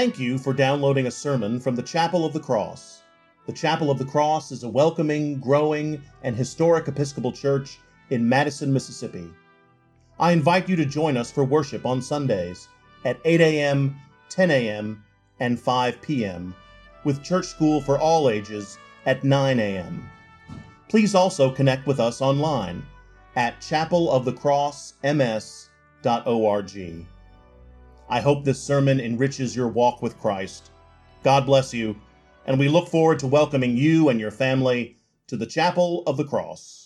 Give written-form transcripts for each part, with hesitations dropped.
Thank you for downloading a sermon from the Chapel of the Cross. The Chapel of the Cross is a welcoming, growing, and historic Episcopal church in Madison, Mississippi. I invite you to join us for worship on Sundays at 8 a.m., 10 a.m., and 5 p.m., with church school for all ages at 9 a.m. Please also connect with us online at chapelofthecrossms.org. I hope this sermon enriches your walk with Christ. God bless you, and we look forward to welcoming you and your family to the Chapel of the Cross.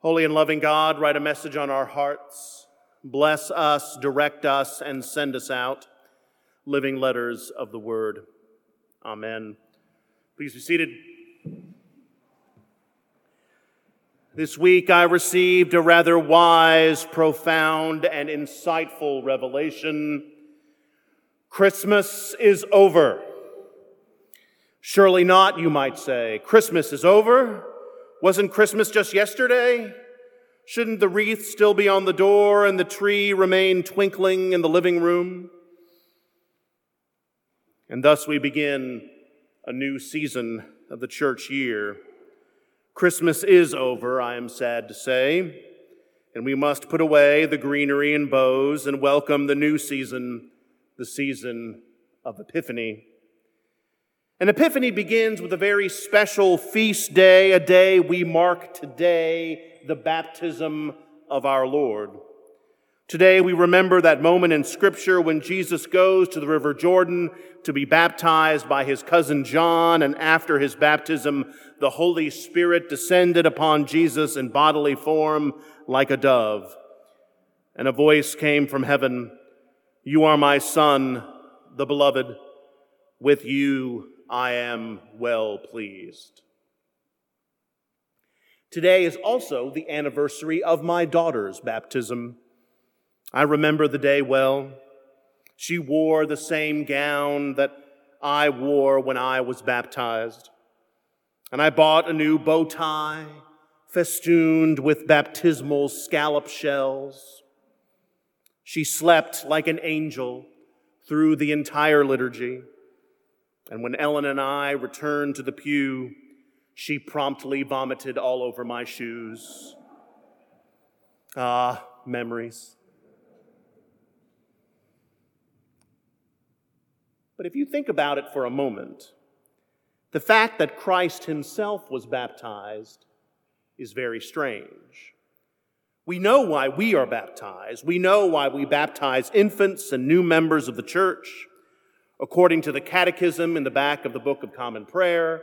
Holy and loving God, write a message on our hearts. Bless us, direct us, and send us out. Living letters of the Word. Amen. Please be seated. This week I received a rather wise, profound, and insightful revelation. Christmas is over. Surely not, you might say. Christmas is over. Wasn't Christmas just yesterday? Shouldn't the wreath still be on the door and the tree remain twinkling in the living room? And thus we begin a new season of the church year. Christmas is over, I am sad to say, and we must put away the greenery and bows and welcome the new season, the season of Epiphany. And Epiphany begins with a very special feast day, a day we mark today, the baptism of our Lord. Today we remember that moment in Scripture when Jesus goes to the River Jordan to be baptized by his cousin John, and after his baptism, the Holy Spirit descended upon Jesus in bodily form like a dove. And a voice came from heaven, "You are my Son, the Beloved. With you I am well pleased." Today is also the anniversary of my daughter's baptism. I remember the day well. She wore the same gown that I wore when I was baptized. And I bought a new bow tie festooned with baptismal scallop shells. She slept like an angel through the entire liturgy. And when Ellen and I returned to the pew, she promptly vomited all over my shoes. Ah, memories. But if you think about it for a moment, the fact that Christ himself was baptized is very strange. We know why we are baptized. We know why we baptize infants and new members of the church. According to the Catechism in the back of the Book of Common Prayer,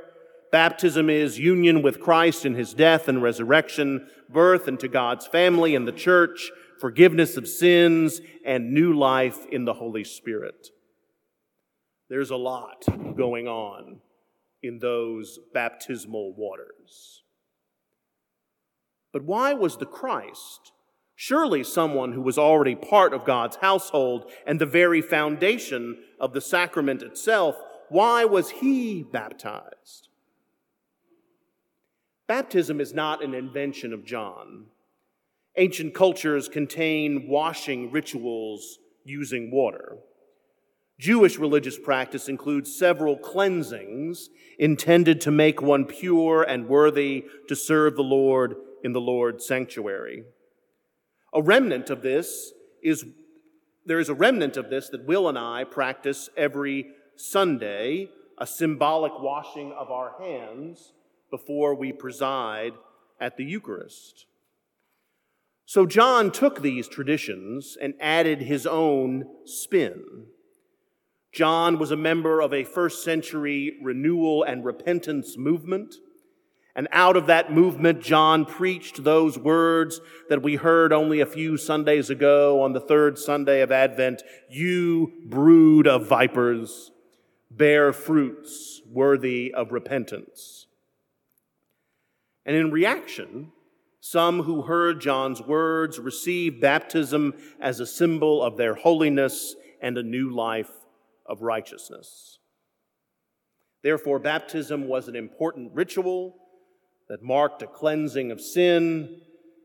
baptism is union with Christ in his death and resurrection, birth into God's family and the church, forgiveness of sins, and new life in the Holy Spirit. There's a lot going on in those baptismal waters. But why was the Christ, surely someone who was already part of God's household and the very foundation of the sacrament itself, why was he baptized? Baptism is not an invention of John. Ancient cultures contain washing rituals using water. Jewish religious practice includes several cleansings intended to make one pure and worthy to serve the Lord in the Lord's sanctuary. There is a remnant of this that Will and I practice every Sunday, a symbolic washing of our hands before we preside at the Eucharist. So John took these traditions and added his own spin. John was a member of a first-century renewal and repentance movement. And out of that movement, John preached those words that we heard only a few Sundays ago on the third Sunday of Advent, "You brood of vipers, bear fruits worthy of repentance." And in reaction, Some who heard John's words received baptism as a symbol of their holiness and a new life of righteousness. Therefore, baptism was an important ritual that marked a cleansing of sin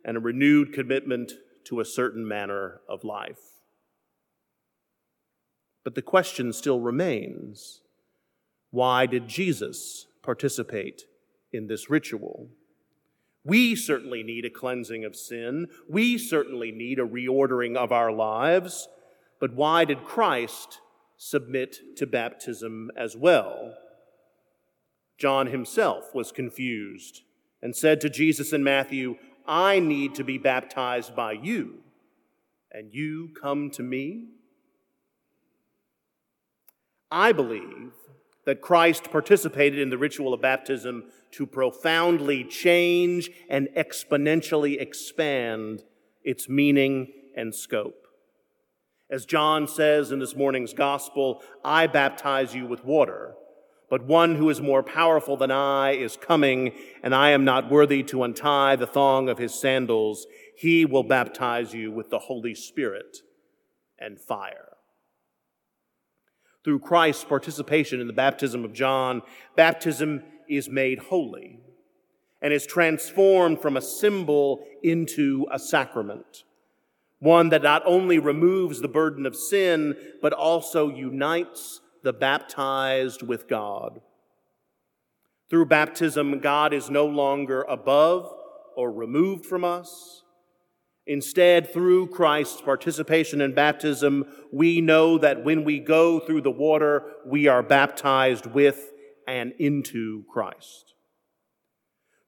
and a renewed commitment to a certain manner of life. But the question still remains, why did Jesus participate in this ritual? We certainly need a cleansing of sin. We certainly need a reordering of our lives. But why did Christ submit to baptism as well? John himself was confused and said to Jesus in Matthew, "I need to be baptized by you, and you come to me?" I believe that Christ participated in the ritual of baptism to profoundly change and exponentially expand its meaning and scope. As John says in this morning's gospel, "I baptize you with water, but one who is more powerful than I is coming, and I am not worthy to untie the thong of his sandals. He will baptize you with the Holy Spirit and fire." Through Christ's participation in the baptism of John, baptism is made holy and is transformed from a symbol into a sacrament, one that not only removes the burden of sin, but also unites the baptized with God. Through baptism, God is no longer above or removed from us. Instead, through Christ's participation in baptism, we know that when we go through the water, we are baptized with and into Christ.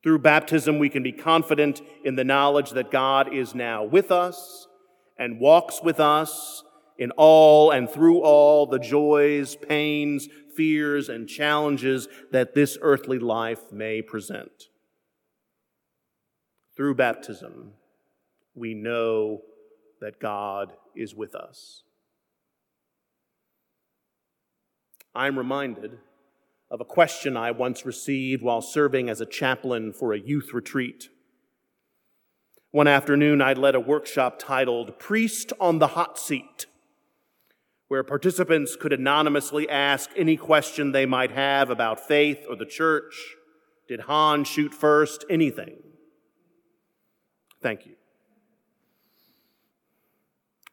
Through baptism, we can be confident in the knowledge that God is now with us and walks with us in all and through all the joys, pains, fears, and challenges that this earthly life may present. Through baptism, we know that God is with us. I'm reminded of a question I once received while serving as a chaplain for a youth retreat. One afternoon, I led a workshop titled "Priest on the Hot Seat," where participants could anonymously ask any question they might have about faith or the church. Did Han shoot first? Anything. Thank you.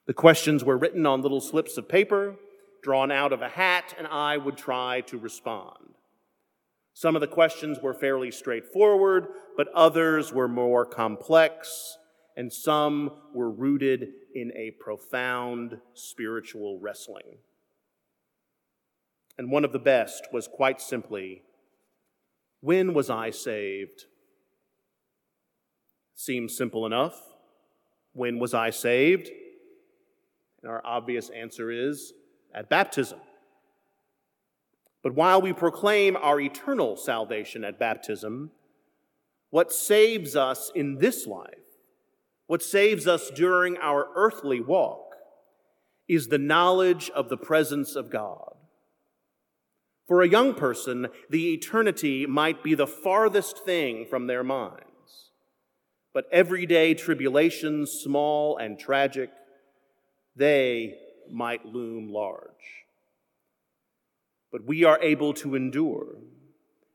The questions were written on little slips of paper, drawn out of a hat, and I would try to respond. Some of the questions were fairly straightforward, but others were more complex, and some were rooted in a profound spiritual wrestling. And one of the best was quite simply, "When was I saved?" Seems simple enough. When was I saved? And our obvious answer is at baptism. But while we proclaim our eternal salvation at baptism, what saves us in this life, what saves us during our earthly walk, is the knowledge of the presence of God. For a young person, the eternity might be the farthest thing from their minds. But everyday tribulations, small and tragic, they might loom large. But we are able to endure,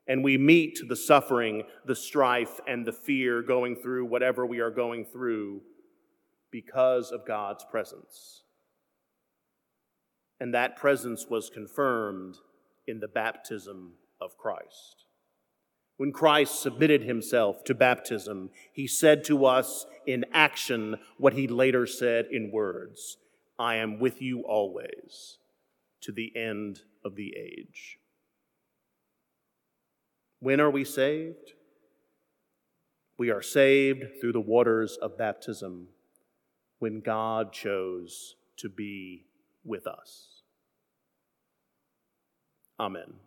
and we meet the suffering, the strife, and the fear going through whatever we are going through because of God's presence. And that presence was confirmed in the baptism of Christ. When Christ submitted himself to baptism, he said to us in action what he later said in words, "I am with you always, to the end of the age." When are we saved? We are saved through the waters of baptism when God chose to be with us. Amen.